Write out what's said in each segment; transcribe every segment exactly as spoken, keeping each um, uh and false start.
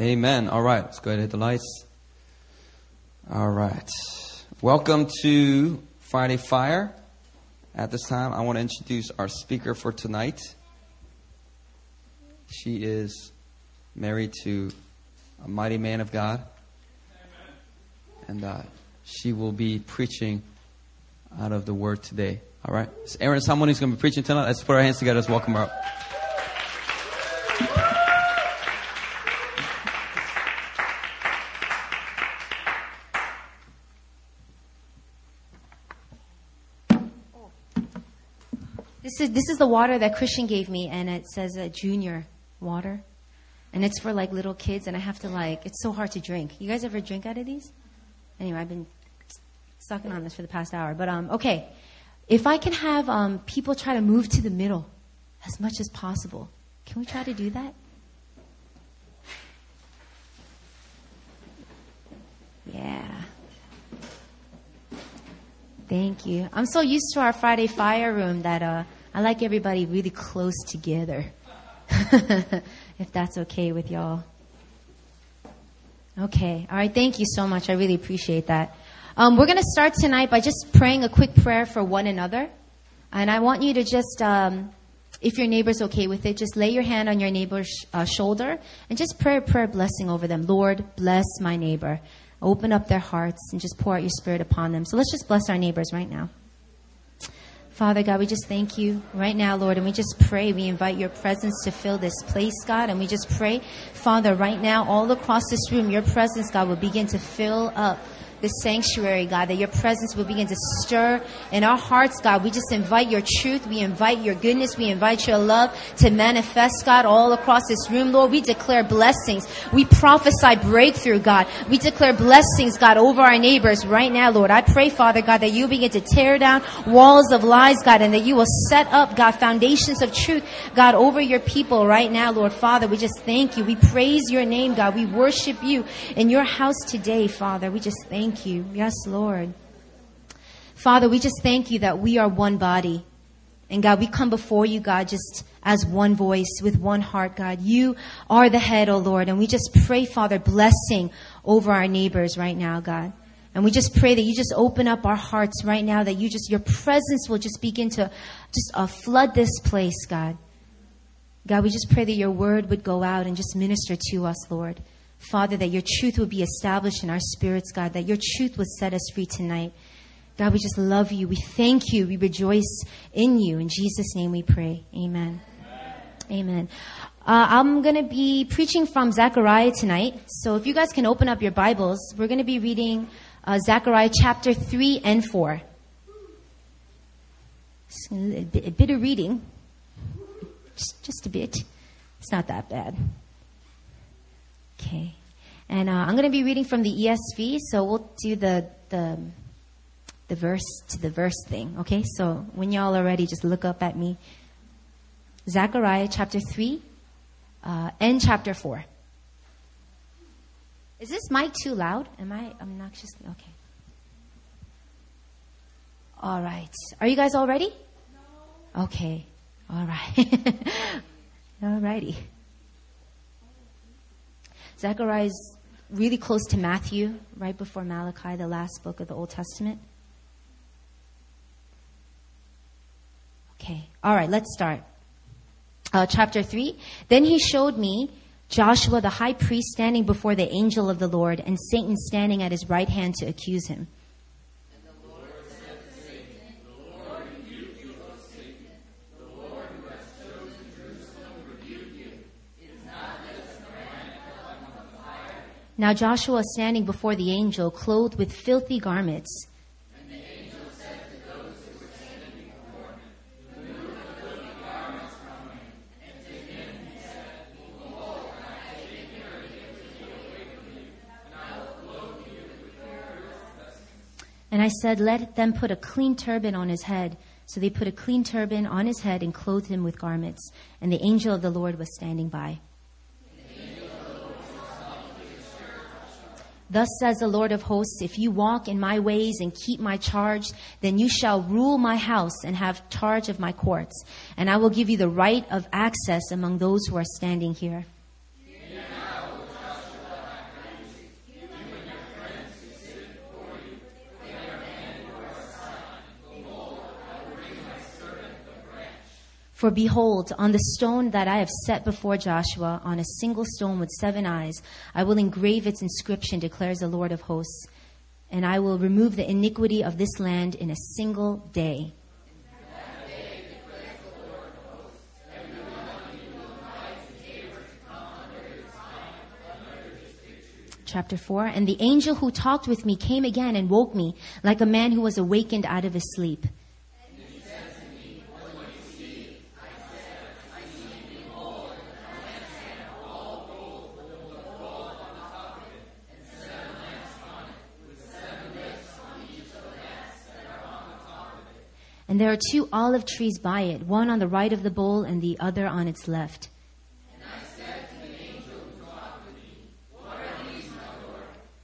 Amen. All right. Let's go ahead and hit the lights. All right. Welcome to Friday Fire. At this time, I want to introduce our speaker for tonight. She is married to a mighty man of God. And uh, she will be preaching out of the Word today. All right. So Erin, someone who's going to be preaching tonight, let's put our hands together. Let's welcome her up. This is, this is the water that Christian gave me, and it says uh, junior water. And it's for, like, little kids, and I have to, like, it's so hard to drink. You guys ever drink out of these? Anyway, I've been sucking on this for the past hour. But, um, okay, if I can have um, people try to move to the middle as much as possible, can we try to do that? Yeah. Thank you. I'm so used to our Friday fire room that uh, I like everybody really close together. If that's okay with y'all. Okay. All right. Thank you so much. I really appreciate that. Um, we're going to start tonight by just praying a quick prayer for one another. And I want you to just, um, if your neighbor's okay with it, just lay your hand on your neighbor's uh, shoulder and just pray a prayer blessing over them. Lord, bless my neighbor. Open up their hearts and just pour out your Spirit upon them. So let's just bless our neighbors right now. Father God, we just thank you right now, Lord, and we just pray. We invite your presence to fill this place, God, and we just pray, Father, right now, all across this room, your presence, God, will begin to fill up the sanctuary, God, that your presence will begin to stir in our hearts, God. We just invite your truth. We invite your goodness. We invite your love to manifest, God, all across this room, Lord. We declare blessings. We prophesy breakthrough, God. We declare blessings, God, over our neighbors right now, Lord. I pray, Father, God, that you begin to tear down walls of lies, God, and that you will set up, God, foundations of truth, God, over your people right now, Lord. Father, we just thank you. We praise your name, God. We worship you in your house today, Father. We just thank you. Thank you. Yes, Lord. Father, we just thank you that we are one body. And God, we come before you, God, just as one voice, with one heart, God. You are the head, oh Lord. And we just pray, Father, blessing over our neighbors right now, God. And we just pray that you just open up our hearts right now, that you just, your presence will just begin to just uh, flood this place, God. God, we just pray that your word would go out and just minister to us, Lord. Father, that your truth would be established in our spirits, God, that your truth would set us free tonight. God, we just love you. We thank you. We rejoice in you. In Jesus' name we pray. Amen. Amen. Amen. Uh, I'm going to be preaching from Zechariah tonight. So if you guys can open up your Bibles, we're going to be reading uh, Zechariah chapter three and four. Just a, bit, a bit of reading. Just, just a bit. It's not that bad. Okay, and uh, I'm going to be reading from the E S V, so we'll do the, the the verse to the verse thing, okay? So when y'all are ready, just look up at me. Zechariah chapter three uh, and chapter four. Is this mic too loud? Am I obnoxious? Okay. All right. Are you guys all ready? No. Okay. All right. All righty. Zechariah is really close to Matthew, right before Malachi, the last book of the Old Testament. Okay, all right, let's start. Uh, chapter three. Then he showed me Joshua the high priest standing before the angel of the Lord, and Satan standing at his right hand to accuse him. And the Lord said to Satan, "The Lord rebuke you, O Satan. The Lord who has chosen Jerusalem rebuke you. Is not this a man?" Now Joshua standing before the angel, clothed with filthy garments. And the angel said to those who were standing before him, "Remove the filthy garments from him." And to him he said, "Behold, I have taken your iniquity away from you, and I will clothe you with your righteousness." And I said, "Let them put a clean turban on his head." So they put a clean turban on his head and clothed him with garments. And the angel of the Lord was standing by. Thus says the Lord of hosts, "If you walk in my ways and keep my charge, then you shall rule my house and have charge of my courts. And I will give you the right of access among those who are standing here." Hear now, O Joshua, For behold, on the stone that I have set before Joshua, on a single stone with seven eyes, I will engrave its inscription, declares the Lord of hosts, and I will remove the iniquity of this land in a single day. Chapter four, and the angel who talked with me came again and woke me like a man who was awakened out of his sleep. And he said to me, "What do you see?" I said, "I see, and behold, a lampstand all gold with a roll on the top of it, and seven lamps on it, with seven lips on each of the lamps that are on the top of it." And there are two olive trees by it, one on the right of the bowl and the other on its left.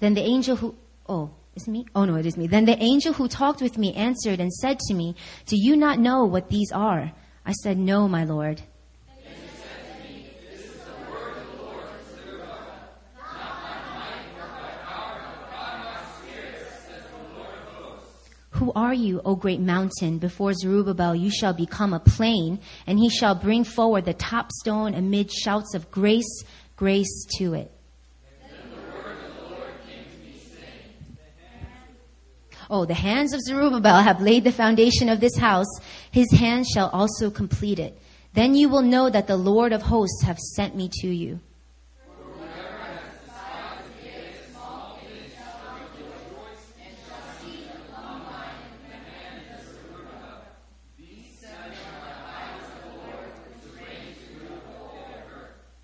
Then the angel who, oh, is it me? Oh, no, it is me. Then the angel who talked with me answered and said to me, "Do you not know what these are?" I said, "No, my Lord." And he said to me, "This is the word of the Lord to Zerubbabel. Not by might nor by power, but by my spirit, says the Lord of hosts." "Who are you, O great mountain? Before Zerubbabel you shall become a plain, and he shall bring forward the top stone amid shouts of grace, grace to it." "Oh, the hands of Zerubbabel have laid the foundation of this house. His hands shall also complete it. Then you will know that the Lord of hosts have sent me to you."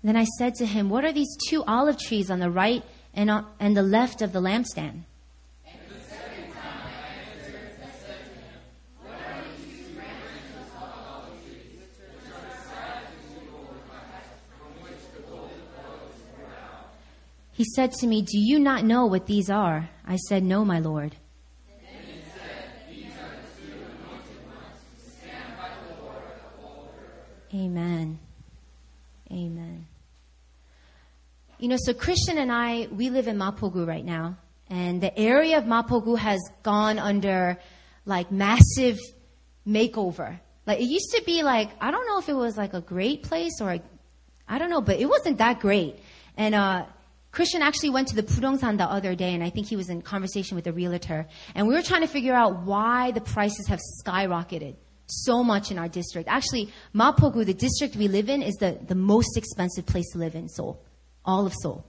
Then I said to him, "What are these two olive trees on the right and on, and the left of the lampstand?" He said to me, "Do you not know what these are?" I said, "No, my Lord." And he said, "These are the two anointed ones who stand by the Lord of the whole earth." Amen. Amen. You know, so Christian and I, we live in Mapo-gu right now. And the area of Mapo-gu has gone under, like, massive makeover. Like, it used to be, like, I don't know if it was, like, a great place or, a, I don't know, but it wasn't that great. And, uh... Christian actually went to the Pungdongsan the other day, and I think he was in conversation with a realtor. And we were trying to figure out why the prices have skyrocketed so much in our district. Actually, Mapo-gu, the district we live in, is the, the most expensive place to live in Seoul. All of Seoul.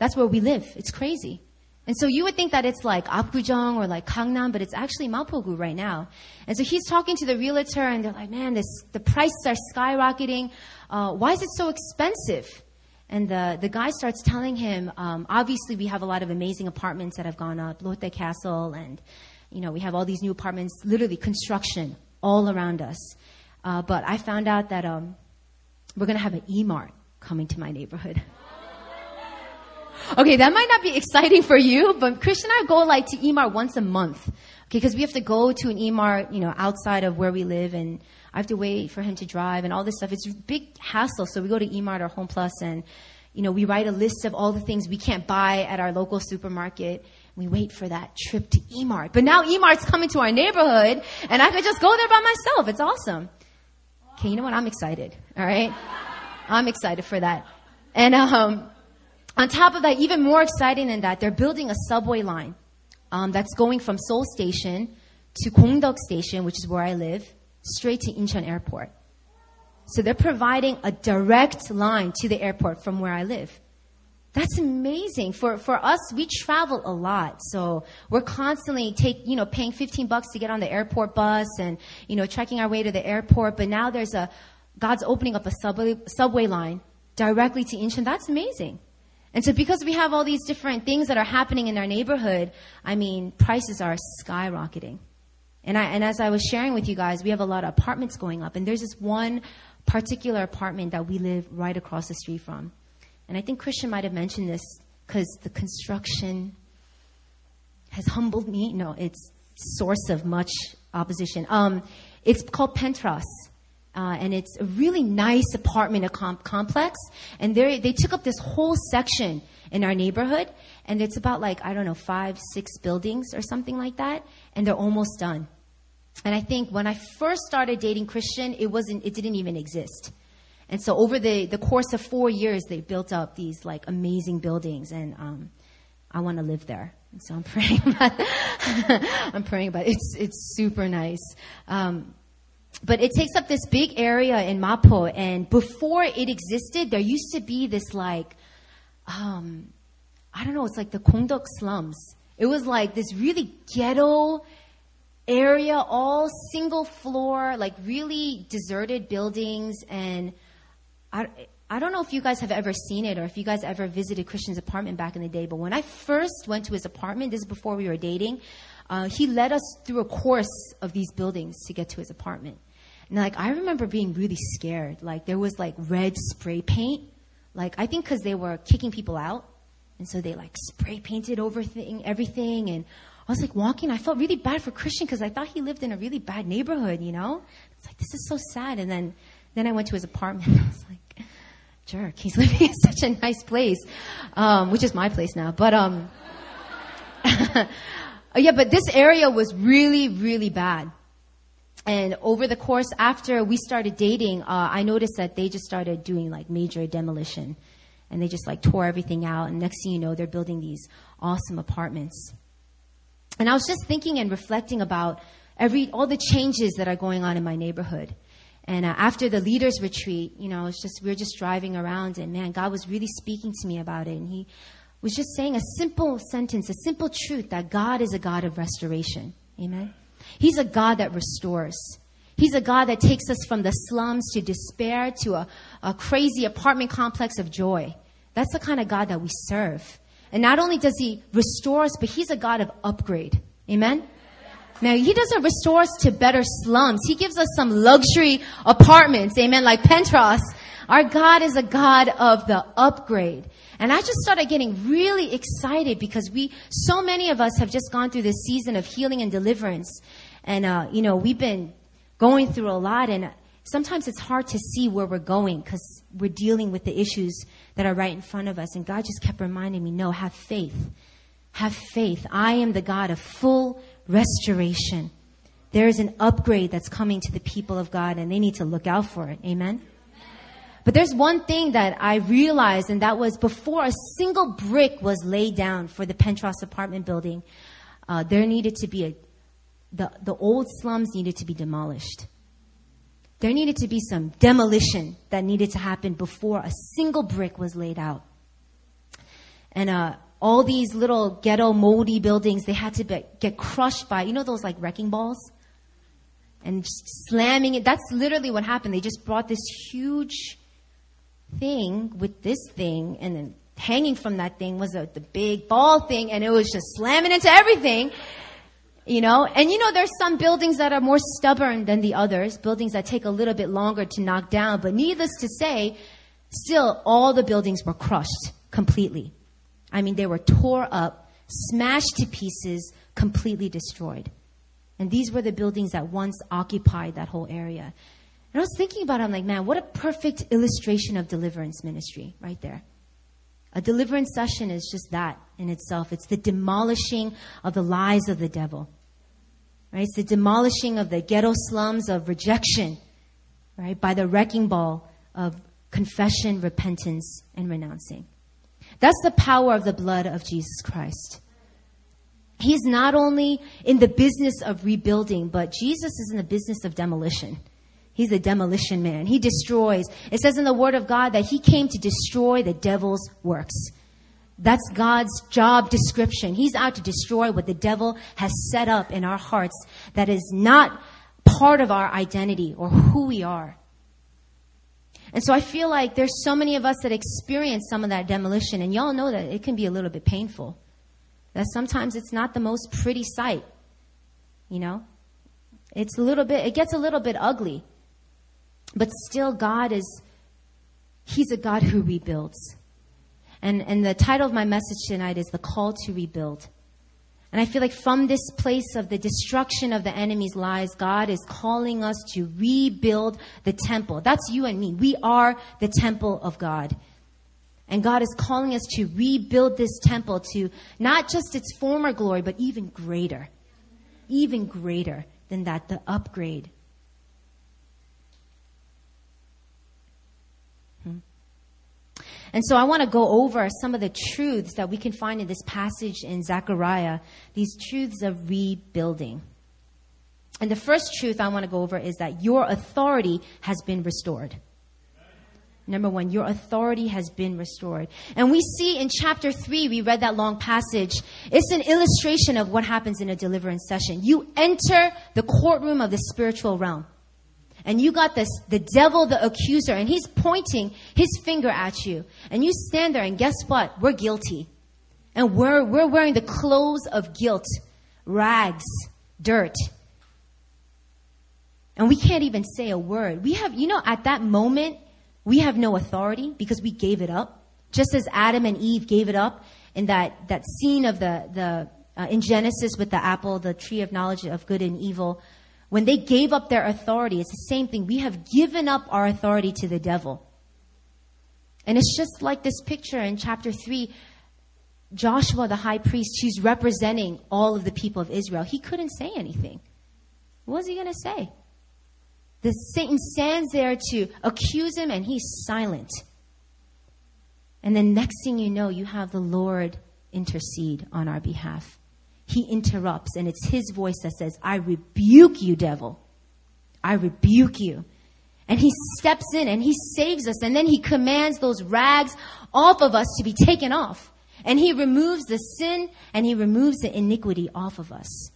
That's where we live. It's crazy. And so you would think that it's like Apgujeong or like Gangnam, but it's actually Mapo-gu right now. And so he's talking to the realtor, and they're like, "Man, this, the prices are skyrocketing. Uh, why is it so expensive?" And the, the guy starts telling him, um, obviously we have a lot of amazing apartments that have gone up, Lotte Castle, and, you know, we have all these new apartments, literally construction all around us. Uh, but I found out that um, we're going to have an E-Mart coming to my neighborhood. Okay, that might not be exciting for you, but Chris and I go like to E-Mart once a month. Okay, because we have to go to an E-Mart, you know, outside of where we live, and I have to wait for him to drive and all this stuff. It's a big hassle. So we go to E-Mart or Home Plus, and, you know, we write a list of all the things we can't buy at our local supermarket. We wait for that trip to E-Mart. But now E-Mart's coming to our neighborhood, and I could just go there by myself. It's awesome. Okay, you know what? I'm excited. All right? I'm excited for that. And um, on top of that, even more exciting than that, they're building a subway line um, that's going from Seoul Station to Gongdeok Station, which is where I live, straight to Incheon airport. So they're providing a direct line to the airport from where I live. That's amazing. For for us, we travel a lot. So we're constantly take, you know, paying fifteen bucks to get on the airport bus and, you know, trekking our way to the airport. But now there's a, God's opening up a subway, subway line directly to Incheon. That's amazing. And so because we have all these different things that are happening in our neighborhood, I mean, prices are skyrocketing. And, I, and as I was sharing with you guys, we have a lot of apartments going up. And there's this one particular apartment that we live right across the street from. And I think Christian might have mentioned this because the construction has humbled me. No, it's source of much opposition. Um, it's called Pentras. Uh, and it's a really nice apartment com- complex. And they they took up this whole section in our neighborhood. And it's about like, I don't know, five, six buildings or something like that. And they're almost done. And I think when I first started dating Christian, it wasn't, it didn't even exist. And so over the, the course of four years, they built up these like amazing buildings, and um, I want to live there. And so I'm praying about I'm praying about it. It's, it's super nice. Um, but it takes up this big area in Mapo, and before it existed, there used to be this like, um, I don't know, it's like the Gongdeok slums. It was like this really ghetto area, all single floor, like really deserted buildings. And I, I don't know if you guys have ever seen it or if you guys ever visited Christian's apartment back in the day, but when I first went to his apartment, this is before we were dating, uh, he led us through a course of these buildings to get to his apartment. And like, I remember being really scared. Like there was like red spray paint. Like I think because they were kicking people out. And so they like spray painted over thing, everything. And I was like walking. I felt really bad for Christian because I thought he lived in a really bad neighborhood, you know? It's like, this is so sad. And then, then I went to his apartment. And I was like, jerk, he's living in such a nice place, um, which is my place now. But, um, yeah, but this area was really, really bad. And over the course after we started dating, uh, I noticed that they just started doing like major demolition. And they just like tore everything out. And next thing you know, they're building these awesome apartments. And I was just thinking and reflecting about every all the changes that are going on in my neighborhood. And uh, after the leaders retreat, you know, it's just we were just driving around, and man, God was really speaking to me about it. And He was just saying a simple sentence, a simple truth that God is a God of restoration. Amen. He's a God that restores. He's a God that takes us from the slums to despair to a, a crazy apartment complex of joy. That's the kind of God that we serve. And not only does He restore us, but He's a God of upgrade. Amen? Now, He doesn't restore us to better slums. He gives us some luxury apartments. Amen? Like Pentras. Our God is a God of the upgrade. And I just started getting really excited because we, so many of us have just gone through this season of healing and deliverance. And, uh, you know, we've been going through a lot, and sometimes it's hard to see where we're going because we're dealing with the issues that are right in front of us. And God just kept reminding me, no, have faith. Have faith. I am the God of full restoration. There is an upgrade that's coming to the people of God, and they need to look out for it. Amen? But there's one thing that I realized, and that was before a single brick was laid down for the Pentras apartment building, uh, there needed to be a The, the old slums needed to be demolished. There needed to be some demolition that needed to happen before a single brick was laid out. And uh, all these little ghetto moldy buildings, they had to be, get crushed by, you know, those like wrecking balls? And just slamming it. That's literally what happened. They just brought this huge thing with this thing, and then hanging from that thing was a, the big ball thing, and it was just slamming into everything. You know, and you know, there's some buildings that are more stubborn than the others, buildings that take a little bit longer to knock down. But needless to say, still, all the buildings were crushed completely. I mean, they were tore up, smashed to pieces, completely destroyed. And these were the buildings that once occupied that whole area. And I was thinking about it. I'm like, man, what a perfect illustration of deliverance ministry right there. A deliverance session is just that in itself. It's the demolishing of the lies of the devil. Right? It's the demolishing of the ghetto slums of rejection, right? By the wrecking ball of confession, repentance, and renouncing. That's the power of the blood of Jesus Christ. He's not only in the business of rebuilding, but Jesus is in the business of demolition. He's a demolition man. He destroys. It says in the Word of God that He came to destroy the devil's works. That's God's job description. He's out to destroy what the devil has set up in our hearts that is not part of our identity or who we are. And so I feel like there's so many of us that experience some of that demolition. And y'all know that it can be a little bit painful. That sometimes it's not the most pretty sight. You know? It's a little bit, it gets a little bit ugly. But still, God is, He's a God who rebuilds. And and the title of my message tonight is The Call to Rebuild. And I feel like from this place of the destruction of the enemy's lies, God is calling us to rebuild the temple. That's you and me. We are the temple of God. And God is calling us to rebuild this temple to not just its former glory, but even greater. Even greater. than that, the upgrade. And so I want to go over some of the truths that we can find in this passage in Zechariah, these truths of rebuilding. And the first truth I want to go over is that your authority has been restored. Number one, your authority has been restored. And we see in chapter three, we read that long passage. It's an illustration of what happens in a deliverance session. You enter the courtroom of the spiritual realm. And you got this, the devil, the accuser, and he's pointing his finger at you. And you stand there, and guess what? We're guilty. And we're, we're wearing the clothes of guilt, rags, dirt. And we can't even say a word. We have, you know, at that moment, we have no authority because we gave it up. Just as Adam and Eve gave it up in that, that scene of the, the uh, in Genesis with the apple, the tree of knowledge of good and evil. When they gave up their authority, it's the same thing. We have given up our authority to the devil. And it's just like this picture in chapter three. Joshua, the high priest, he's representing all of the people of Israel. He couldn't say anything. What was he going to say? The Satan stands there to accuse him, and he's silent. And then next thing you know, you have the Lord intercede on our behalf. He interrupts, and it's his voice that says, I rebuke you, devil. I rebuke you. And he steps in, and he saves us, and then he commands those rags off of us to be taken off. And he removes the sin, and he removes the iniquity off of us.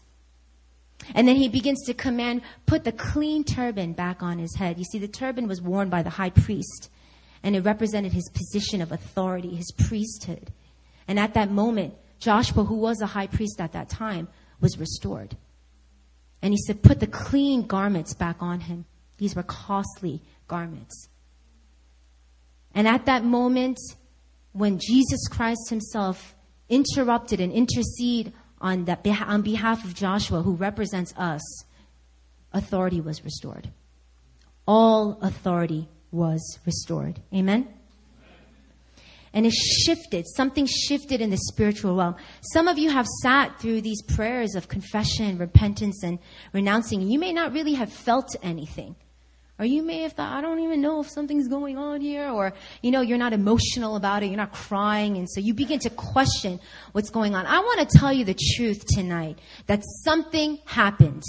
And then he begins to command, put the clean turban back on his head. You see, the turban was worn by the high priest, and it represented his position of authority, his priesthood. And at that moment, Joshua, who was a high priest at that time, was restored. And he said, put the clean garments back on him. These were costly garments. And at that moment, when Jesus Christ himself interrupted and interceded on that on behalf of Joshua, who represents us, authority was restored. All authority was restored. Amen? And it shifted. Something shifted in the spiritual realm. Some of you have sat through these prayers of confession, repentance, and renouncing. You may not really have felt anything. Or you may have thought, I don't even know if something's going on here. Or, you know, you're not emotional about it. You're not crying. And so you begin to question what's going on. I want to tell you the truth tonight. That something happened.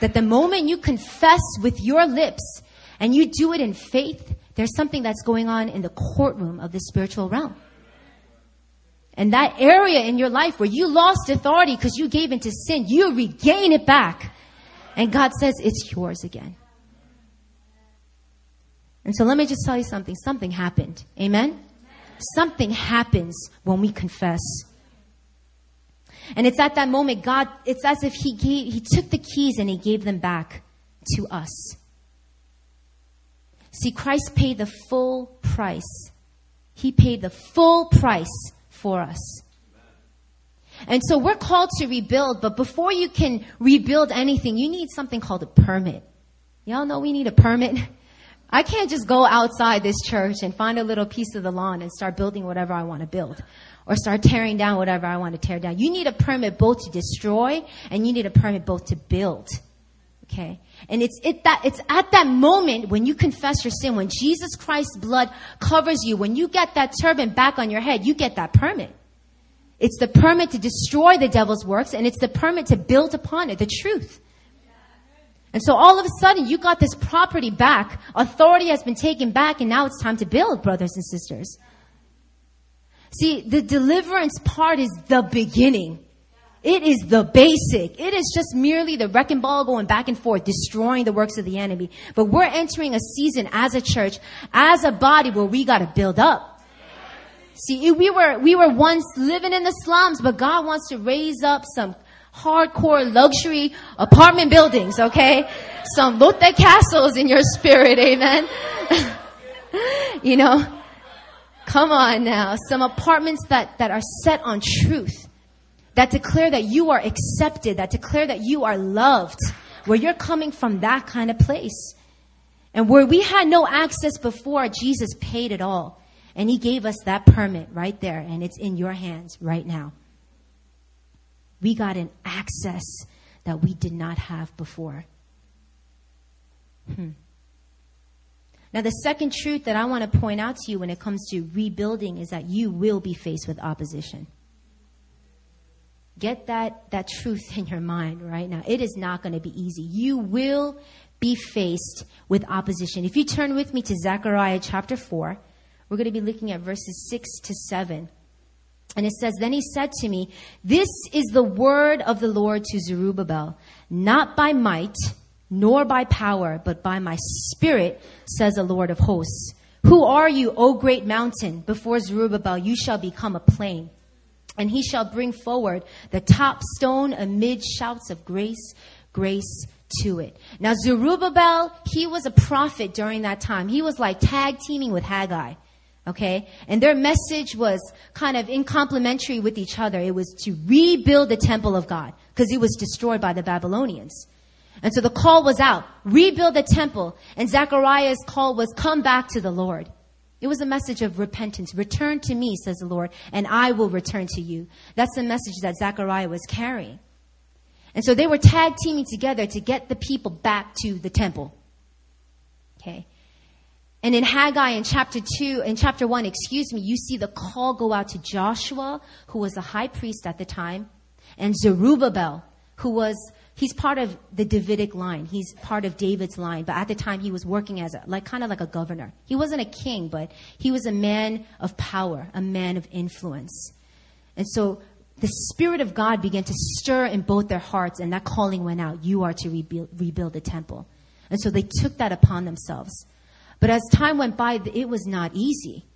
That the moment you confess with your lips and you do it in faith, there's something that's going on in the courtroom of the spiritual realm. And that area in your life where you lost authority because you gave into sin, you regain it back. And God says, it's yours again. And so let me just tell you something. Something happened. Amen? Amen. Something happens when we confess. And it's at that moment, God, it's as if he gave, he took the keys and he gave them back to us. See, Christ paid the full price. He paid the full price for us. And so we're called to rebuild, but before you can rebuild anything, you need something called a permit. Y'all know we need a permit. I can't just go outside this church and find a little piece of the lawn and start building whatever I want to build or start tearing down whatever I want to tear down. You need a permit both to destroy and you need a permit both to build. Okay. And it's it that it's at that moment when you confess your sin, when Jesus Christ's blood covers you, when you get that turban back on your head, you get that permit. It's the permit to destroy the devil's works, and it's the permit to build upon it, the truth. And so all of a sudden, you got this property back. Authority has been taken back, and now it's time to build, brothers and sisters. See, the deliverance part is the beginning. It is the basic. It is just merely the wrecking ball going back and forth, destroying the works of the enemy. But we're entering a season as a church, as a body, where we got to build up. See, we were we were once living in the slums, but God wants to raise up some hardcore luxury apartment buildings, okay? Some Lotte Castles in your spirit, amen? You know? Come on now. Some apartments that, that are set on truth. That declare that you are accepted. That declare that you are loved. Where you're coming from that kind of place. And where we had no access before, Jesus paid it all. And he gave us that permit right there. And it's in your hands right now. We got an access that we did not have before. Hmm. Now, the second truth that I want to point out to you when it comes to rebuilding is that you will be faced with opposition. Get that, that truth in your mind right now. It is not going to be easy. You will be faced with opposition. If you turn with me to Zechariah chapter four, we're going to be looking at verses six to seven. And it says, "Then he said to me, this is the word of the Lord to Zerubbabel, not by might, nor by power, but by my spirit, says the Lord of hosts. Who are you, O great mountain? Before Zerubbabel, you shall become a plain. And he shall bring forward the top stone amid shouts of grace, grace to it." Now, Zerubbabel, he was a prophet during that time. He was like tag teaming with Haggai. Okay. And their message was kind of incomplimentary with each other. It was to rebuild the temple of God because it was destroyed by the Babylonians. And so the call was out, rebuild the temple. And Zechariah's call was, come back to the Lord. It was a message of repentance. Return to me, says the Lord, and I will return to you. That's the message that Zechariah was carrying. And so they were tag teaming together to get the people back to the temple. Okay. And in Haggai in chapter two, in chapter one, excuse me, you see the call go out to Joshua, who was the high priest at the time, and Zerubbabel, who was, he's part of the Davidic line. He's part of David's line, but at the time he was working as a, like kind of like a governor. He wasn't a king, but he was a man of power, a man of influence. And so the Spirit of God began to stir in both their hearts, and that calling went out. You are to rebuild, rebuild the temple. And so they took that upon themselves. But as time went by, it was not easy.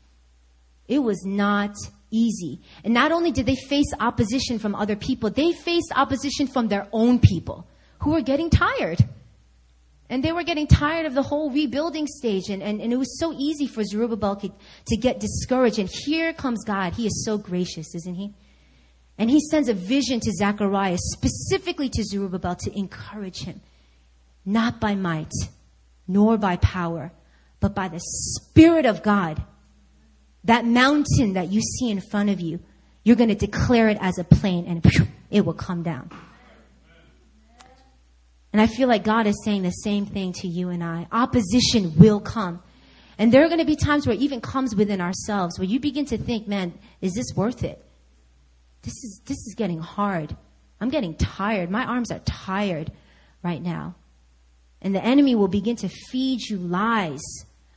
It was not easy. And not only did they face opposition from other people, they faced opposition from their own people who were getting tired. And they were getting tired of the whole rebuilding stage. And, and, and it was so easy for Zerubbabel to get discouraged. And here comes God. He is so gracious, isn't he? And he sends a vision to Zechariah, specifically to Zerubbabel, to encourage him. Not by might, nor by power, but by the Spirit of God. That mountain that you see in front of you, you're going to declare it as a plain, and it will come down. And I feel like God is saying the same thing to you and I. Opposition will come. And there are going to be times where it even comes within ourselves, where you begin to think, man, is this worth it? This is, this is getting hard. I'm getting tired. My arms are tired right now. And the enemy will begin to feed you lies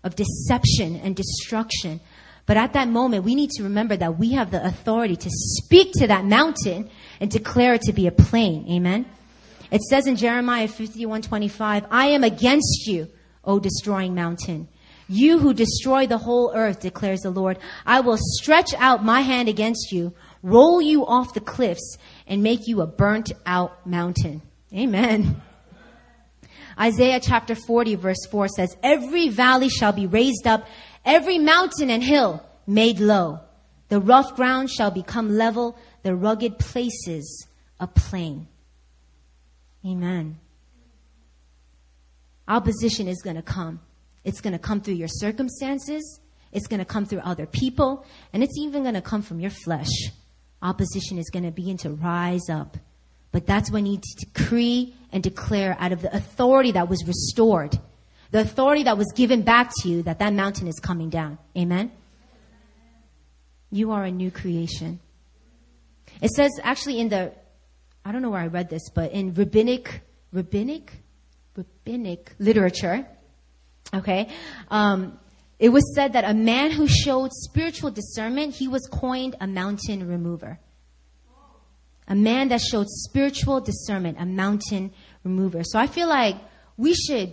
of deception and destruction. But at that moment, we need to remember that we have the authority to speak to that mountain and declare it to be a plain. Amen. It says in Jeremiah fifty-one twenty-five, I am against you, O destroying mountain. You who destroy the whole earth, declares the Lord. I will stretch out my hand against you, roll you off the cliffs, and make you a burnt out mountain. Amen. Isaiah chapter forty verse four says, every valley shall be raised up, every mountain and hill made low. The rough ground shall become level, the rugged places a plain. Amen. Opposition is going to come. It's going to come through your circumstances. It's going to come through other people. And it's even going to come from your flesh. Opposition is going to begin to rise up. But that's when you need to decree and declare out of the authority that was restored, the authority that was given back to you, that that mountain is coming down. Amen. You are a new creation. It says actually in the, I don't know where I read this, but in rabbinic, rabbinic, rabbinic literature. Okay. Um, it was said that a man who showed spiritual discernment, he was coined a mountain remover. A man that showed spiritual discernment, a mountain remover. So I feel like we should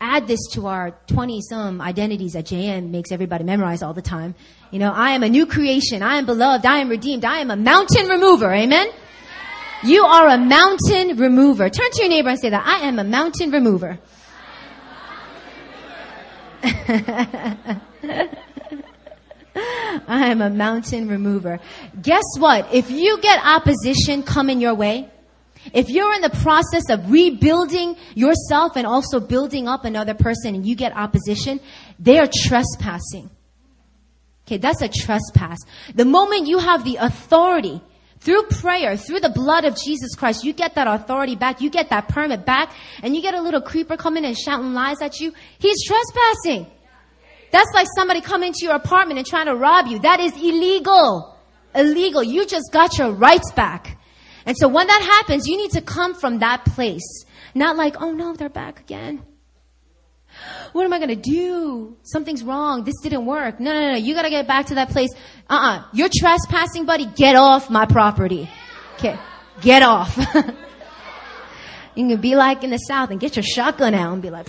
add this to our twenty-some identities that J M makes everybody memorize all the time. You know, I am a new creation. I am beloved. I am redeemed. I am a mountain remover. Amen? You are a mountain remover. Turn to your neighbor and say that. I am a mountain remover. I am a mountain remover. Guess what? If you get opposition coming your way, if you're in the process of rebuilding yourself and also building up another person and you get opposition, they are trespassing. Okay, that's a trespass. The moment you have the authority Through prayer, through the blood of Jesus Christ, you get that authority back. You get that permit back. And you get a little creeper coming and shouting lies at you. He's trespassing. That's like somebody coming to your apartment and trying to rob you. That is illegal. Illegal. You just got your rights back. And so when that happens, you need to come from that place. Not like, oh no, they're back again. What am I going to do? Something's wrong. This didn't work. No, no, no. You got to get back to that place. Uh-uh. You're trespassing, buddy. Get off my property. Okay. Get off. You can be like in the South and get your shotgun out and be like,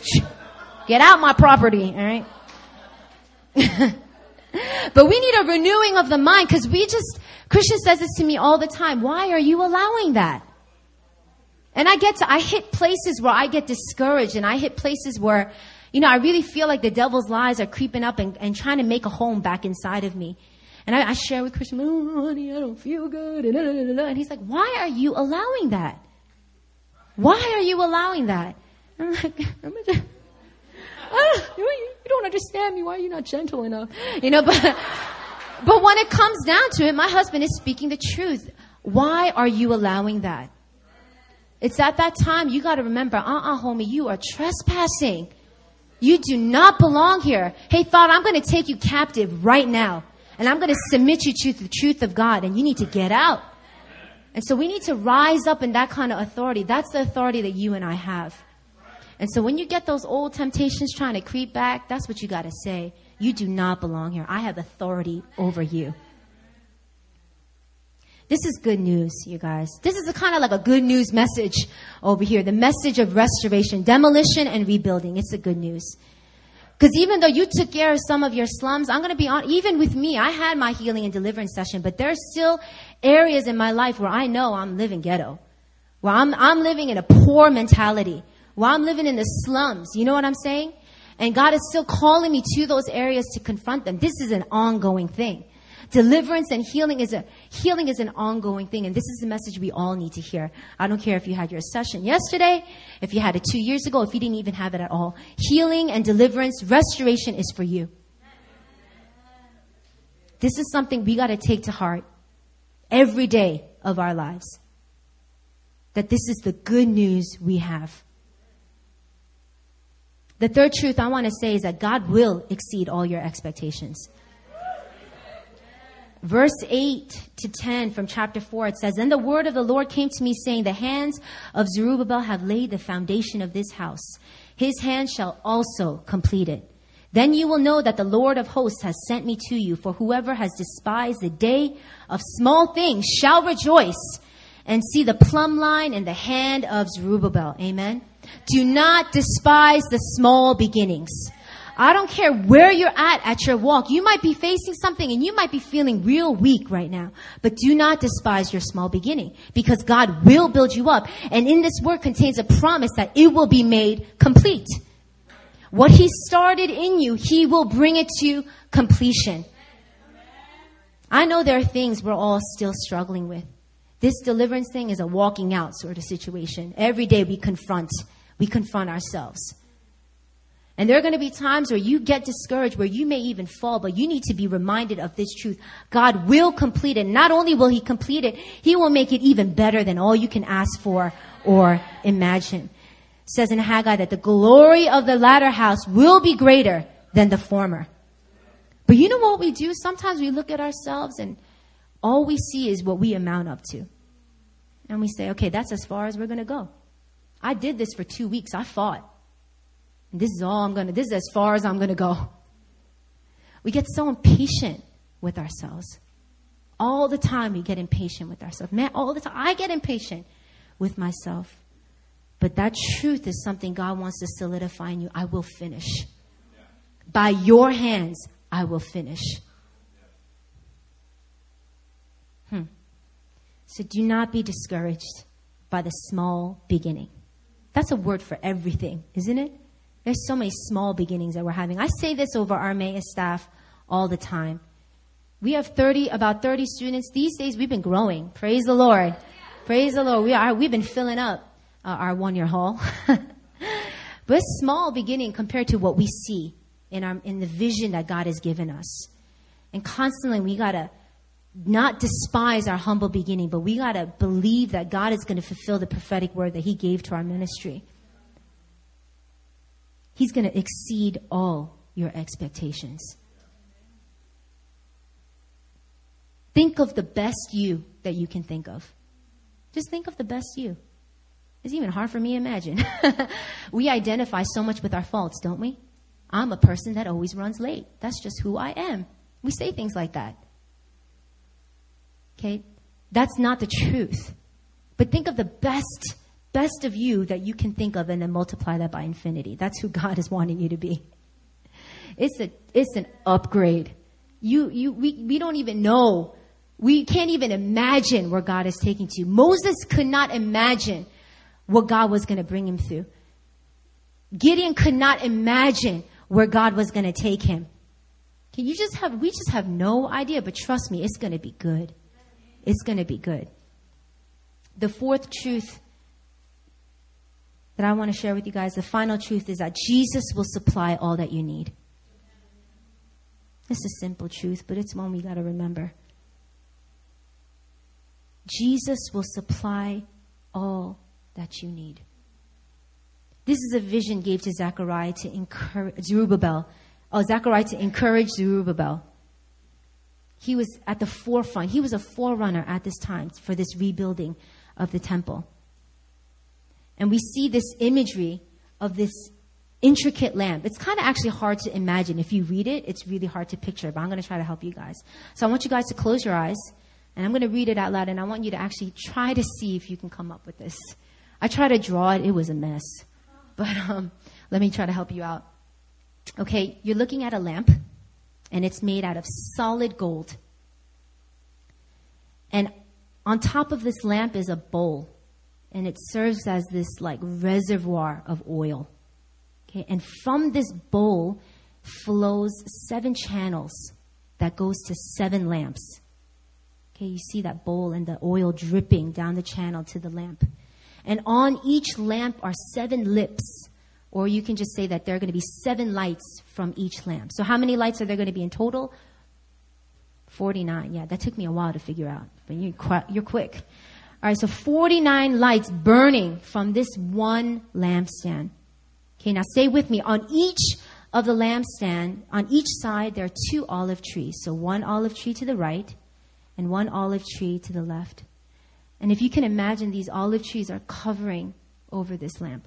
get out my property. All right. But we need a renewing of the mind because we just, Christian says this to me all the time. Why are you allowing that? And I get to, I hit places where I get discouraged and I hit places where, you know, I really feel like the devil's lies are creeping up and, and trying to make a home back inside of me. And I, I share with Christian, oh, honey, I don't feel good. And he's like, why are you allowing that? Why are you allowing that? And I'm like, I'm just, I don't, you don't understand me. Why are you not gentle enough? You know, but, but when it comes down to it, my husband is speaking the truth. Why are you allowing that? It's at that time you got to remember, uh-uh, homie, you are trespassing. You do not belong here. Hey, thought, I'm going to take you captive right now. And I'm going to submit you to the truth of God. And you need to get out. And so we need to rise up in that kind of authority. That's the authority that you and I have. And so when you get those old temptations trying to creep back, that's what you got to say. You do not belong here. I have authority over you. This is good news, you guys. This is a kind of like a good news message over here. The message of restoration, demolition, and rebuilding. It's the good news. Because even though you took care of some of your slums, I'm going to be on, even with me, I had my healing and deliverance session, but there's still areas in my life where I know I'm living ghetto. Where I'm, I'm living in a poor mentality. Where I'm living in the slums. You know what I'm saying? And God is still calling me to those areas to confront them. This is an ongoing thing. Deliverance and healing is a healing is an ongoing thing, and this is the message we all need to hear. I don't care if you had your session yesterday, if you had it two years ago, if you didn't even have it at all. Healing and deliverance, restoration is for you. This is something we got to take to heart every day of our lives. That this is the good news we have. The third truth I want to say is that God will exceed all your expectations. Verse eight to ten from chapter four, it says, Then the word of the Lord came to me, saying, The hands of Zerubbabel have laid the foundation of this house. His hand shall also complete it. Then you will know that the Lord of hosts has sent me to you, for whoever has despised the day of small things shall rejoice and see the plumb line and the hand of Zerubbabel. Amen. Do not despise the small beginnings. I don't care where you're at at your walk. You might be facing something and you might be feeling real weak right now. But do not despise your small beginning because God will build you up. And in this word contains a promise that it will be made complete. What he started in you, he will bring it to completion. I know there are things we're all still struggling with. This deliverance thing is a walking out sort of situation. Every day we confront, we confront ourselves. And there are going to be times where you get discouraged, where you may even fall, but you need to be reminded of this truth. God will complete it. Not only will he complete it, he will make it even better than all you can ask for or imagine. It says in Haggai that the glory of the latter house will be greater than the former. But you know what we do? Sometimes we look at ourselves and all we see is what we amount up to. And we say, okay, that's as far as we're going to go. I did this for two weeks. I fought. This is all I'm going to, this is as far as I'm going to go. We get so impatient with ourselves. All the time we get impatient with ourselves. Man, all the time I get impatient with myself. But that truth is something God wants to solidify in you. I will finish. Yeah. By your hands, I will finish. Yeah. Hmm. So do not be discouraged by the small beginning. That's a word for everything, isn't it? There's so many small beginnings that we're having. I say this over our Maya staff all the time. We have thirty, about thirty students. These days we've been growing. Praise the Lord. Praise the Lord. We are, we've been filling up uh, our one-year hall. But it's small beginning compared to what we see in our, in the vision that God has given us. And constantly we gotta not despise our humble beginning, but we got to believe that God is going to fulfill the prophetic word that he gave to our ministry. He's going to exceed all your expectations. Think of the best you that you can think of. Just think of the best you. It's even hard for me to imagine. We identify so much with our faults, don't we? I'm a person that always runs late. That's just who I am. We say things like that. Okay? That's not the truth. But think of the best, best of you that you can think of and then multiply that by infinity. That's who God is wanting you to be. It's a, it's an upgrade. You, you, we, we don't even know. We can't even imagine where God is taking to you. Moses could not imagine what God was going to bring him through. Gideon could not imagine where God was going to take him. Can you just have, we just have no idea, but trust me, it's going to be good. It's going to be good. The fourth truth that I want to share with you guys, the final truth, is that Jesus will supply all that you need. It's a simple truth, but it's one we got to remember. Jesus will supply all that you need. This is a vision gave to Zechariah to encourage Zerubbabel. Oh, Zechariah to encourage Zerubbabel. He was at the forefront. He was a forerunner at this time for this rebuilding of the temple. And we see this imagery of this intricate lamp. It's kind of actually hard to imagine. If you read it, it's really hard to picture, but I'm going to try to help you guys. So I want you guys to close your eyes, and I'm going to read it out loud, and I want you to actually try to see if you can come up with this. I tried to draw it. It was a mess. But um, let me try to help you out. Okay, you're looking at a lamp, and it's made out of solid gold. And on top of this lamp is a bowl, and it serves as this like reservoir of oil. Okay, and from this bowl flows seven channels that goes to seven lamps. Okay, you see that bowl and the oil dripping down the channel to the lamp. And on each lamp are seven lips, or you can just say that there are going to be seven lights from each lamp. So how many lights are there going to be in total? forty-nine. Yeah, that took me a while to figure out, but you're, qu- you're quick. All right, so forty-nine lights burning from this one lampstand. Okay, now stay with me. On each of the lampstand, on each side, there are two olive trees. So one olive tree to the right and one olive tree to the left. And if you can imagine, these olive trees are covering over this lamp.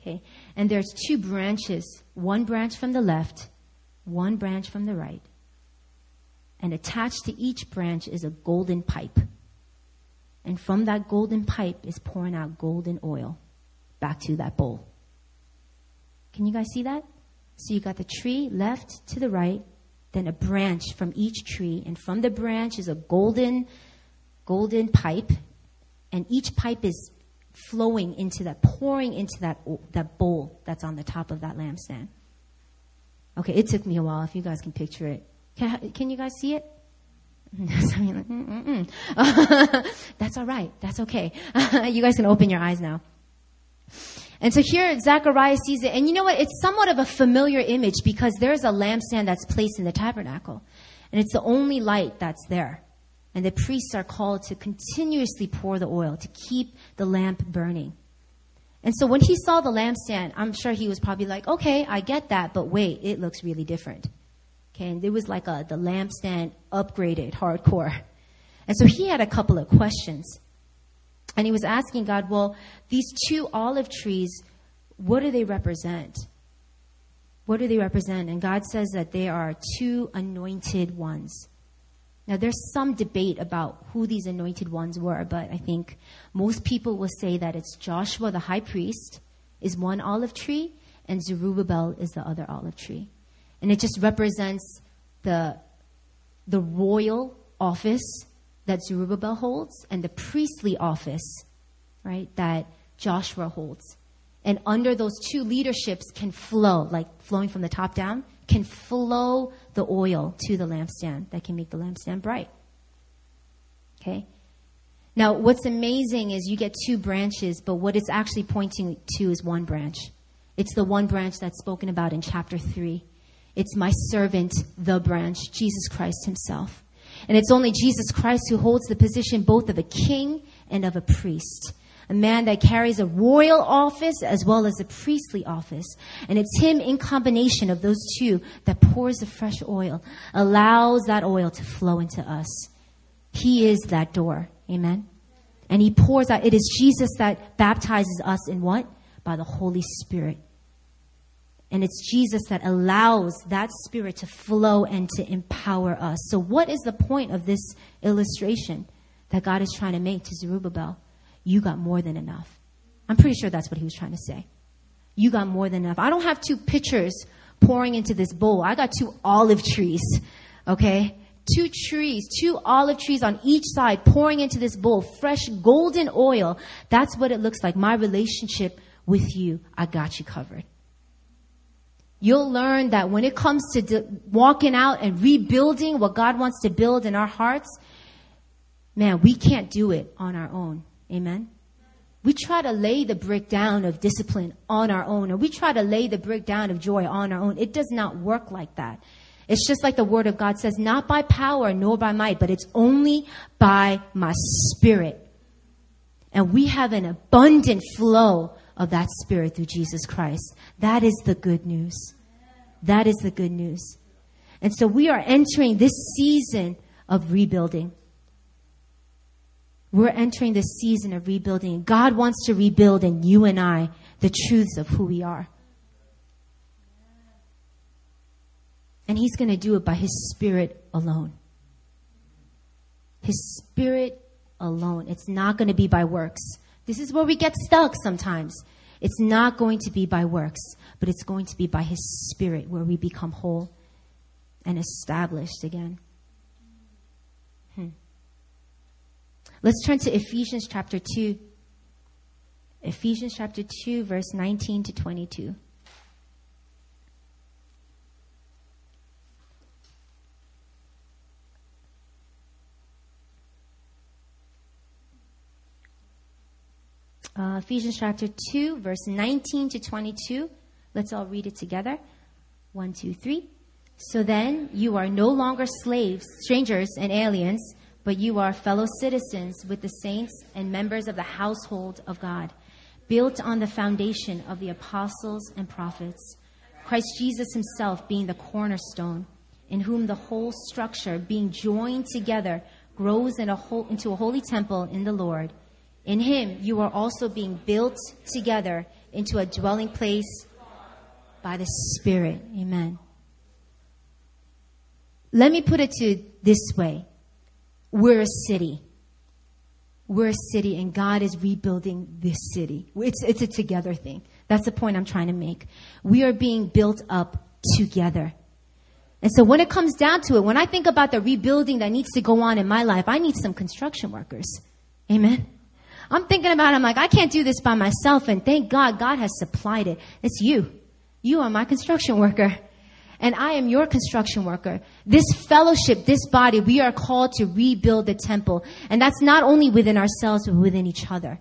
Okay, and there's two branches, one branch from the left, one branch from the right. And attached to each branch is a golden pipe. And from that golden pipe is pouring out golden oil back to that bowl. Can you guys see that? So you got the tree left to the right, then a branch from each tree, and from the branch is a golden golden pipe, and each pipe is flowing into that, pouring into that that bowl that's on the top of that lampstand. Okay, it took me a while. If you guys can picture it, can, can you guys see it? That's all right. That's okay. You guys can open your eyes now. And so here Zechariah sees it, and you know what? It's somewhat of a familiar image because there's a lampstand that's placed in the tabernacle, and it's the only light that's there. And the priests are called to continuously pour the oil, to keep the lamp burning. And so when he saw the lampstand, I'm sure he was probably like, okay, I get that, but wait, it looks really different. Okay, and it was like a, the lampstand upgraded hardcore. And so he had a couple of questions. And he was asking God, well, these two olive trees, what do they represent? What do they represent? And God says that they are two anointed ones. Now, there's some debate about who these anointed ones were, but I think most people will say that it's Joshua, the high priest, is one olive tree, and Zerubbabel is the other olive tree. And it just represents the, the royal office that Zerubbabel holds and the priestly office, right, that Joshua holds. And under those two leaderships can flow, like flowing from the top down, can flow the oil to the lampstand that can make the lampstand bright. Okay? Now, what's amazing is you get two branches, but what it's actually pointing to is one branch. It's the one branch that's spoken about in chapter three. It's my servant, the branch, Jesus Christ himself. And it's only Jesus Christ who holds the position both of a king and of a priest. A man that carries a royal office as well as a priestly office. And it's him in combination of those two that pours the fresh oil, allows that oil to flow into us. He is that door. Amen. And he pours out. It is Jesus that baptizes us in what? By the Holy Spirit. And it's Jesus that allows that Spirit to flow and to empower us. So what is the point of this illustration that God is trying to make to Zerubbabel? You got more than enough. I'm pretty sure that's what he was trying to say. You got more than enough. I don't have two pitchers pouring into this bowl. I got two olive trees, okay? Two trees, two olive trees on each side pouring into this bowl, fresh golden oil. That's what it looks like. My relationship with you, I got you covered. You'll learn that when it comes to de- walking out and rebuilding what God wants to build in our hearts, man, we can't do it on our own. Amen. We try to lay the brick down of discipline on our own, or we try to lay the brick down of joy on our own. It does not work like that. It's just like the word of God says, not by power nor by might, but it's only by my Spirit. And we have an abundant flow of that Spirit through Jesus Christ. That is the good news. That is the good news. And so we are entering this season of rebuilding. We're entering this season of rebuilding. God wants to rebuild in you and I the truths of who we are. And he's going to do it by his Spirit alone. His Spirit alone. It's not going to be by works. This is where we get stuck sometimes. It's not going to be by works, but it's going to be by his Spirit where we become whole and established again. Hmm. Let's turn to Ephesians chapter two. Ephesians chapter two, verse nineteen to twenty-two. Uh, Ephesians chapter two, verse nineteen to twenty-two. Let's all read it together. One, two, three. So then you are no longer slaves, strangers, and aliens, but you are fellow citizens with the saints and members of the household of God, built on the foundation of the apostles and prophets, Christ Jesus himself being the cornerstone, in whom the whole structure, being joined together, grows in a whole, into a holy temple in the Lord. In him you are also being built together into a dwelling place by the Spirit. Amen. Let me put it to this way. We're a city. We're a city, and God is rebuilding this city. It's, it's a together thing. That's the point I'm trying to make. We are being built up together. And so when it comes down to it, when I think about the rebuilding that needs to go on in my life, I need some construction workers. Amen. I'm thinking about it. I'm like, I can't do this by myself. And thank God, God has supplied it. It's you. You are my construction worker. And I am your construction worker. This fellowship, this body, we are called to rebuild the temple. And that's not only within ourselves, but within each other.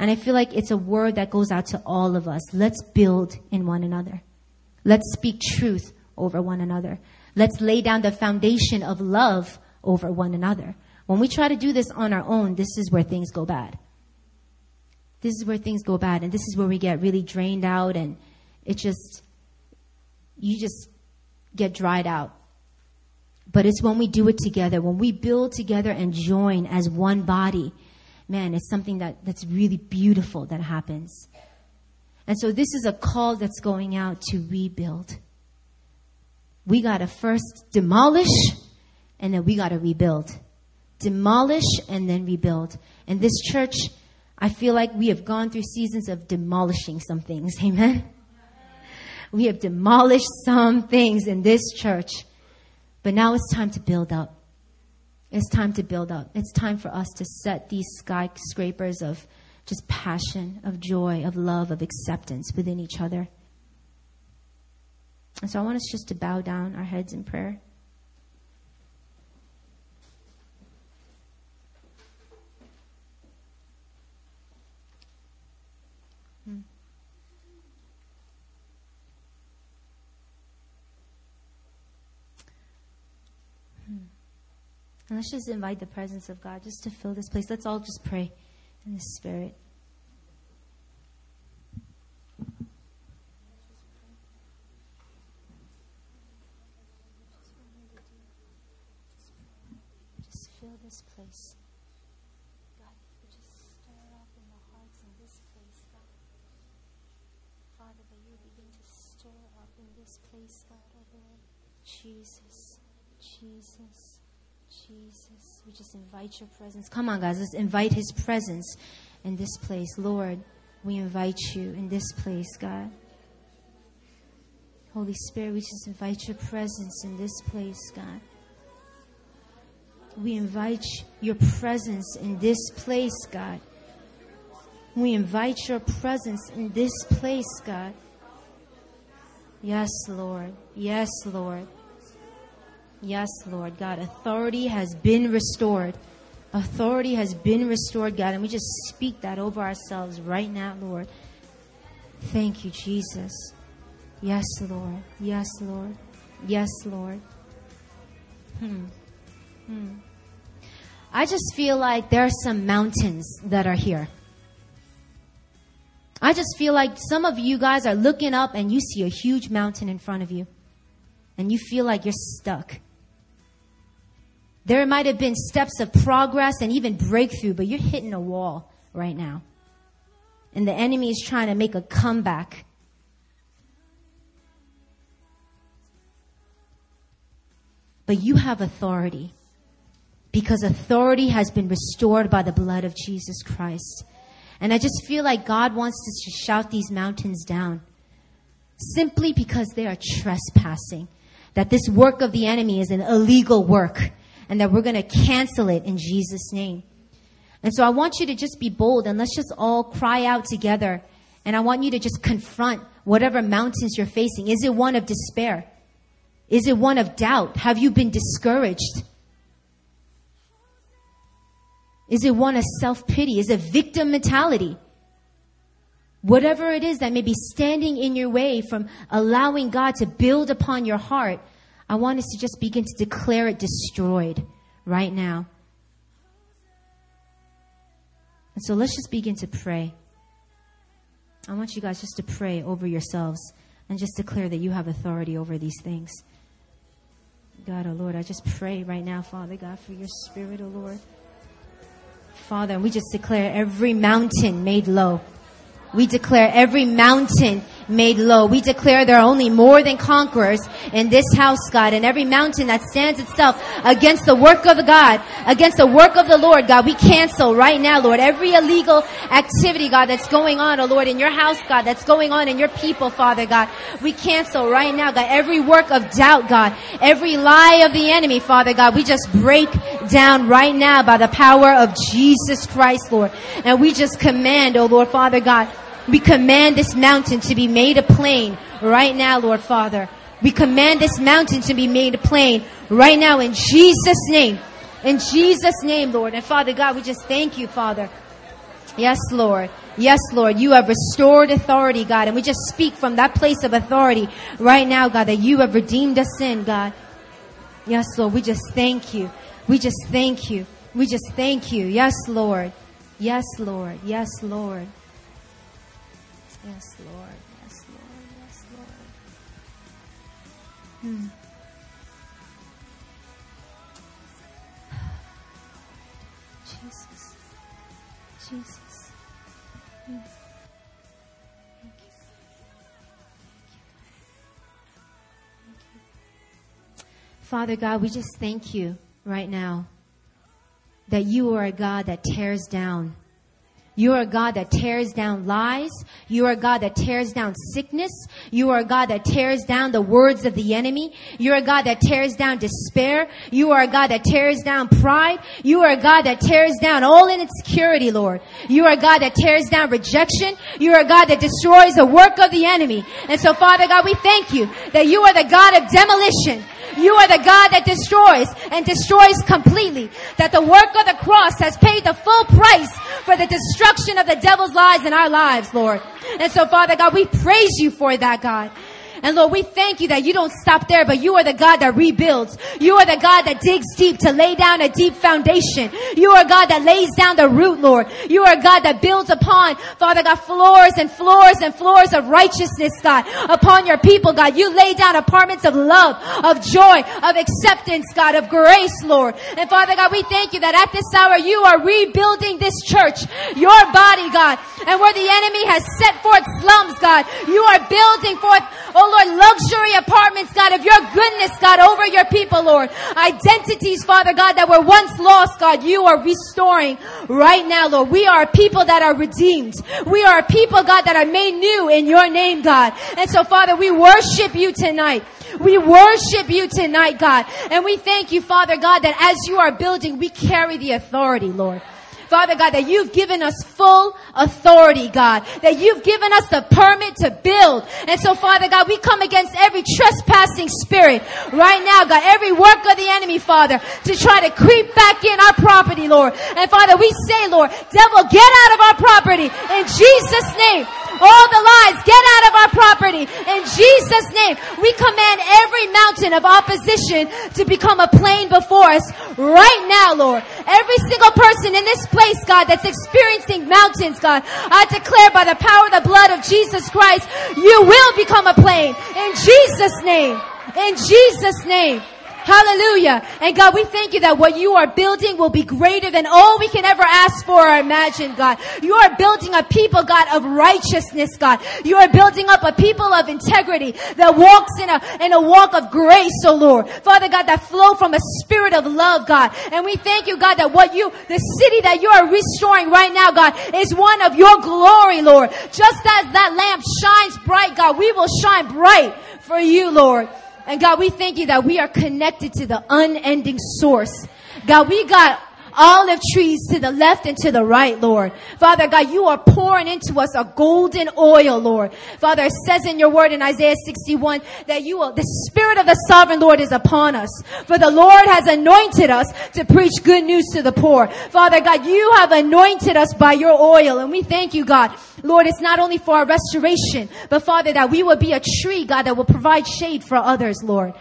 And I feel like it's a word that goes out to all of us. Let's build in one another. Let's speak truth over one another. Let's lay down the foundation of love over one another. When we try to do this on our own, this is where things go bad. This is where things go bad. And this is where we get really drained out. And it just, you just... get dried out. But it's when we do it together, when we build together and join as one body, man, it's something that, that's really beautiful that happens. And so this is a call that's going out to rebuild. We got to first demolish, and then we got to rebuild. Demolish and then rebuild. And this church, I feel like we have gone through seasons of demolishing some things. Amen. We have demolished some things in this church, but now it's time to build up. It's time to build up. It's time for us to set these skyscrapers of just passion, of joy, of love, of acceptance within each other. And so I want us just to bow down our heads in prayer. And let's just invite the presence of God just to fill this place. Let's all just pray in the Spirit. Just fill this place. God, you just stir it up in the hearts in this place, God. Father, that you begin to stir up in this place, God, over Jesus, Jesus. Jesus, we just invite your presence. Come on, guys, let's invite his presence in this place. Lord, we invite you in this place, God. Holy Spirit, we just invite your presence in this place, God. We invite your presence in this place, God. We invite your presence in this place, God. Yes, Lord. Yes, Lord. Yes, Lord, God, authority has been restored. Authority has been restored, God, and we just speak that over ourselves right now, Lord. Thank you, Jesus. Yes, Lord. Yes, Lord. Yes, Lord. Hmm. Hmm. I just feel like there are some mountains that are here. I just feel like some of you guys are looking up and you see a huge mountain in front of you. And you feel like you're stuck. There might have been steps of progress and even breakthrough, but you're hitting a wall right now. And the enemy is trying to make a comeback. But you have authority, because authority has been restored by the blood of Jesus Christ. And I just feel like God wants us to shout these mountains down, simply because they are trespassing. That this work of the enemy is an illegal work, and that we're going to cancel it in Jesus' name. And so I want you to just be bold, and let's just all cry out together. And I want you to just confront whatever mountains you're facing. Is it one of despair? Is it one of doubt? Have you been discouraged? Is it one of self-pity? Is it victim mentality? Whatever it is that may be standing in your way from allowing God to build upon your heart, I want us to just begin to declare it destroyed right now. And so let's just begin to pray. I want you guys just to pray over yourselves and just declare that you have authority over these things. God, oh Lord, I just pray right now, Father God, for your Spirit, oh Lord. Father, we just declare every mountain made low. We declare every mountain made low. We declare there are only more than conquerors in this house, God. And every mountain that stands itself against the work of God, against the work of the Lord, God, we cancel right now, Lord. Every illegal activity, God, that's going on, oh Lord, in your house, God, that's going on in your people, Father God. We cancel right now, God, every work of doubt, God, every lie of the enemy, Father God. We just break down right now by the power of Jesus Christ, Lord. And we just command, oh Lord, Father God, we command this mountain to be made a plain right now, Lord Father. We command this mountain to be made a plain right now in Jesus' name. In Jesus' name, Lord. And Father God, we just thank you, Father. Yes, Lord. Yes, Lord. You have restored authority, God. And we just speak from that place of authority right now, God, that you have redeemed us in, God. Yes, Lord. We just thank you. We just thank you. We just thank you. Yes, Lord. Yes, Lord. Yes, Lord. Yes, Lord. Yes, Lord. Yes, Lord. Hmm. Jesus. Jesus. Hmm. Thank you. Thank you. Thank you. Father God, we just thank you right now that you are a God that tears down. You are a God that tears down lies. You are a God that tears down sickness. You are a God that tears down the words of the enemy. You are a God that tears down despair. You are a God that tears down pride. You are a God that tears down all insecurity, Lord. You are a God that tears down rejection. You are a God that destroys the work of the enemy. And so, Father God, we thank you that you are the God of demolition. You are the God that destroys and destroys completely. That the work of the cross has paid the full price for the destruction of the devil's lies in our lives, Lord. And so, Father God, we praise you for that, God. And Lord, we thank you that you don't stop there, but you are the God that rebuilds. You are the God that digs deep to lay down a deep foundation. You are God that lays down the root, Lord. You are God that builds upon, Father God, floors and floors and floors of righteousness, God, upon your people, God. You lay down apartments of love, of joy, of acceptance, God, of grace, Lord. And Father God, we thank you that at this hour you are rebuilding this church, your body, God. And where the enemy has set forth slums, God, you are building forth, oh Lord, luxury apartments, God, of your goodness, God, over your people, Lord. Identities, Father God, that were once lost, God, you are restoring right now, Lord. We are a people that are redeemed. We are a people, God, that are made new in your name, God. And so, Father, we worship you tonight. We worship you tonight, God. And we thank you, Father God, that as you are building, we carry the authority, Lord. Father God, that you've given us full authority, God, that you've given us the permit to build. And so, Father God, we come against every trespassing spirit right now, God, every work of the enemy, Father, to try to creep back in our property, Lord. And Father, we say, Lord, devil, get out of our property in Jesus' name. All the lies, get out of our property in Jesus' name. We command every mountain of opposition to become a plain before us right now, Lord. Every single person in this place place, God, that's experiencing mountains, God, I declare by the power of the blood of Jesus Christ, you will become a plain in Jesus' name, in Jesus' name. Hallelujah. And God, we thank you that what you are building will be greater than all we can ever ask for or imagine, God. You are building a people, God, of righteousness, God. You are building up a people of integrity that walks in a, in a walk of grace, oh Lord. Father God, that flow from a spirit of love, God. And we thank you, God, that what you, the city that you are restoring right now, God, is one of your glory, Lord. Just as that lamp shines bright, God, we will shine bright for you, Lord. And God, we thank you that we are connected to the unending source. God, we got olive trees to the left and to the right, Lord. Father God, you are pouring into us a golden oil, Lord. Father, it says in your word in Isaiah sixty-one that you will, the Spirit of the Sovereign Lord is upon us. For the Lord has anointed us to preach good news to the poor. Father God, you have anointed us by your oil. And we thank you, God. Lord, it's not only for our restoration, but Father, that we will be a tree, God, that will provide shade for others, Lord.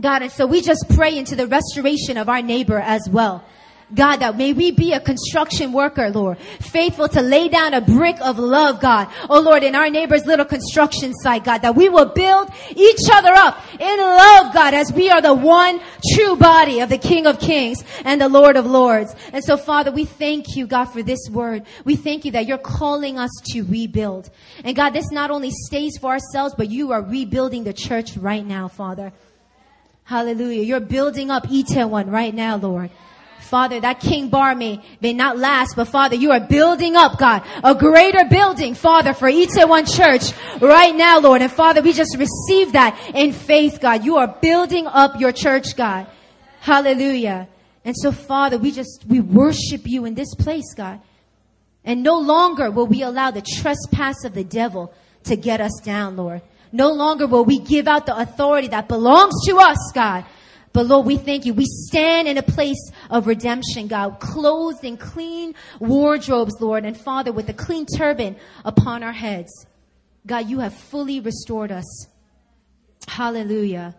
God, and so we just pray into the restoration of our neighbor as well. God, that may we be a construction worker, Lord, faithful to lay down a brick of love, God. Oh, Lord, in our neighbor's little construction site, God, that we will build each other up in love, God, as we are the one true body of the King of Kings and the Lord of Lords. And so, Father, we thank you, God, for this word. We thank you that you're calling us to rebuild. And, God, this not only stays for ourselves, but you are rebuilding the church right now, Father. Hallelujah. You're building up Itaewon right now, Lord. Father, that King Bar may, may not last, but Father, you are building up, God, a greater building, Father, for Itaewon Church right now, Lord. And Father, we just receive that in faith, God. You are building up your church, God. Hallelujah. And so, Father, we just, we worship you in this place, God. And no longer will we allow the trespass of the devil to get us down, Lord. No longer will we give out the authority that belongs to us, God. But Lord, we thank you. We stand in a place of redemption, God, clothed in clean wardrobes, Lord, and Father, with a clean turban upon our heads. God, you have fully restored us. Hallelujah.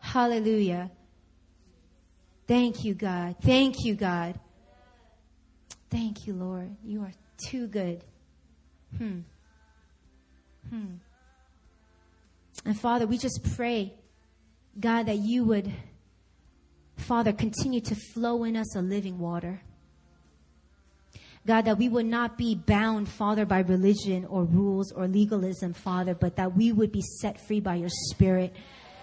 Hallelujah. Thank you, God. Thank you, God. Thank you, Lord. You are too good. Hmm. Hmm. And Father, we just pray, God, that you would, Father, continue to flow in us a living water. God, that we would not be bound, Father, by religion or rules or legalism, Father, but that we would be set free by your Spirit.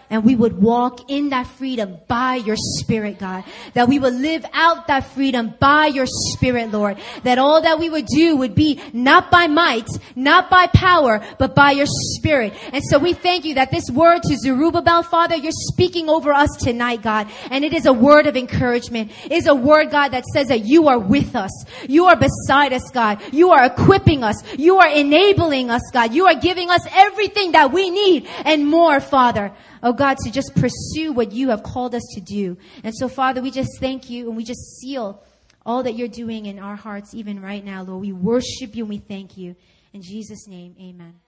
And we would walk in that freedom by your Spirit, God. That we would live out that freedom by your Spirit, Lord. That all that we would do would be not by might, not by power, but by your Spirit. And so we thank you that this word to Zerubbabel, Father, you're speaking over us tonight, God. And it is a word of encouragement. It is a word, God, that says that you are with us. You are beside us, God. You are equipping us. You are enabling us, God. You are giving us everything that we need and more, Father. Oh, God, to just pursue what you have called us to do. And so, Father, we just thank you and we just seal all that you're doing in our hearts even right now, Lord. We worship you and we thank you. In Jesus' name, amen.